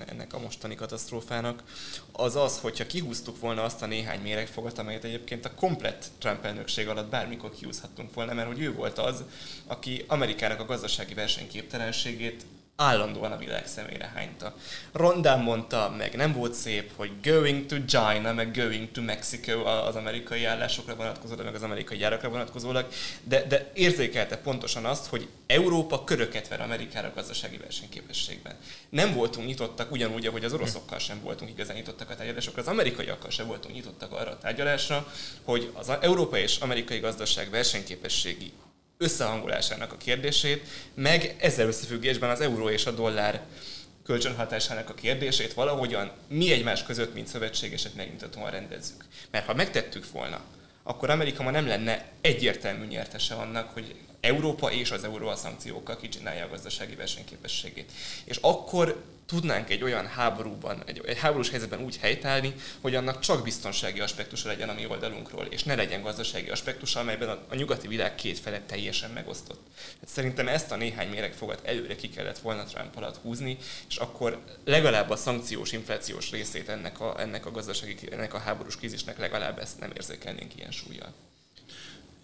ennek a mostani katasztrófának, az az, hogyha kihúztuk volna azt a néhány méregfogat, amelyet egyébként a komplett Trump elnökség alatt bármikor kihúzhattunk volna, mert hogy ő volt az, aki Amerikának a gazdasági versenyképtelenségét állandóan a világ szemére hányta. Rondán mondta, meg nem volt szép, hogy going to China, meg going to Mexico az amerikai állásokra vonatkozólag, meg az amerikai gyárakra vonatkozólag, de, de érzékelte pontosan azt, hogy Európa köröket ver Amerikára gazdasági versenyképességben. Nem voltunk nyitottak, ugyanúgy, ahogy az oroszokkal sem voltunk igazán nyitottak a tárgyalásokra, az amerikaiakkal sem voltunk nyitottak arra a tárgyalásra, hogy az európai és amerikai gazdaság versenyképességi összehangolásának a kérdését, meg ezzel összefüggésben az euró és a dollár kölcsönhatásának a kérdését valahogyan mi egymás között, mint szövetségesek megnyitatóan rendezzük. Mert ha megtettük volna, akkor Amerika ma nem lenne egyértelmű nyertese annak, hogy Európa és az euró a szankciókkal kicsinálja a gazdasági versenyképességét. És akkor tudnánk egy olyan háborúban, egy, egy háborús helyzetben úgy helytállni, hogy annak csak biztonsági aspektusa legyen a mi oldalunkról, és ne legyen gazdasági aspektusa, amelyben a, a nyugati világ két fele teljesen megosztott. Hát szerintem ezt a néhány méregfogat előre ki kellett volna Trump alatt húzni, és akkor legalább a szankciós, inflációs részét ennek a, ennek a gazdasági, ennek a háborús krízisnek legalább ezt nem érzékelnénk ilyen súllyal.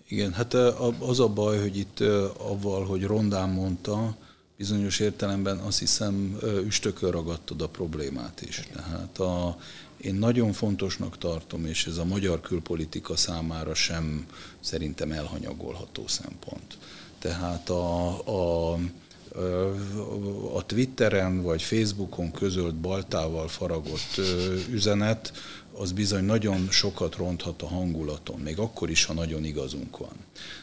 Igen, hát az a baj, hogy itt avval, hogy rondán mondta, bizonyos értelemben azt hiszem üstökön ragadtad a problémát is. Tehát a, én nagyon fontosnak tartom, és ez a magyar külpolitika számára sem szerintem elhanyagolható szempont. Tehát a, a, a Twitteren vagy Facebookon közölt baltával faragott üzenet, az bizony nagyon sokat ronthat a hangulaton, még akkor is, ha nagyon igazunk van.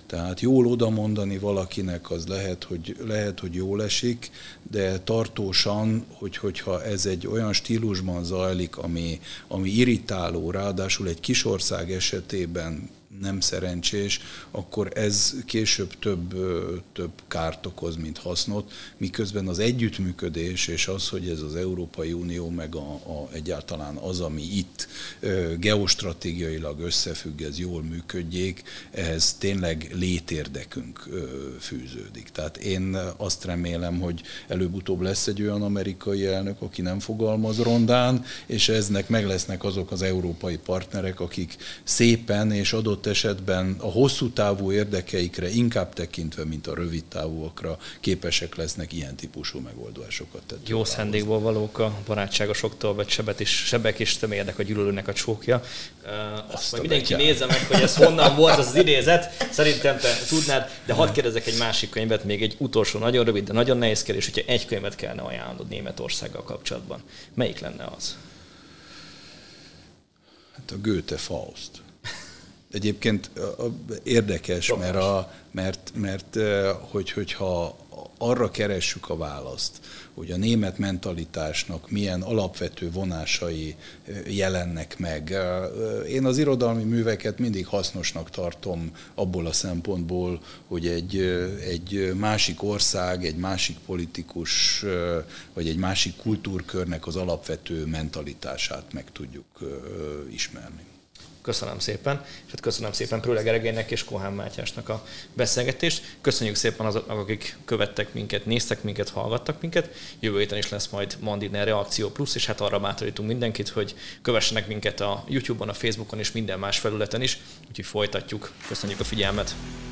Tehát jól oda mondani valakinek az lehet, hogy, lehet, hogy jól esik, de tartósan, hogy, hogyha ez egy olyan stílusban zajlik, ami, ami irritáló, ráadásul egy kis ország esetében nem szerencsés, akkor ez később több, több kárt okoz, mint hasznot, miközben az együttműködés és az, hogy ez az Európai Unió meg a, a, egyáltalán az, ami itt geostratégiailag összefügg, ez jól működjék, ehhez tényleg létérdekünk fűződik. Tehát én azt remélem, hogy előbb-utóbb lesz egy olyan amerikai elnök, aki nem fogalmaz rondán, és eznek meg lesznek azok az európai partnerek, akik szépen és adott esetben a hosszú távú érdekeikre inkább tekintve, mint a rövid távúakra képesek lesznek ilyen típusú megoldásokat tenni. Jó szándékból valók a barátságosoktól, vagy sebek is, sebek is tömérdek a gyűlölőnek a csókja. Azt, Azt majd mindenki nézze meg, hogy ez honnan volt az, az idézet. Szerintem te tudnád, de hadd kérdezek egy másik könyvet, még egy utolsó, nagyon rövid, de nagyon nehéz kérdés, hogyha egy könyvet kellene ajánlod Németországgal kapcsolatban. Melyik lenne az? Hát a Goethe Faust. Egyébként érdekes, mert, a, mert, mert hogy, hogyha arra keressük a választ, hogy a német mentalitásnak milyen alapvető vonásai jelennek meg. Én az irodalmi műveket mindig hasznosnak tartom abból a szempontból, hogy egy, egy másik ország, egy másik politikus, vagy egy másik kultúrkörnek az alapvető mentalitását meg tudjuk ismerni. Köszönöm szépen, és hát köszönöm szépen Prőle Gergelynek és Kohán Mátyásnak a beszélgetést. Köszönjük szépen azoknak, akik követtek minket, néztek minket, hallgattak minket. Jövő héten is lesz majd Mandiner Reakció Plusz, és hát arra bátorítunk mindenkit, hogy kövessenek minket a YouTube-on, a Facebookon és minden más felületen is. Úgyhogy folytatjuk. Köszönjük a figyelmet!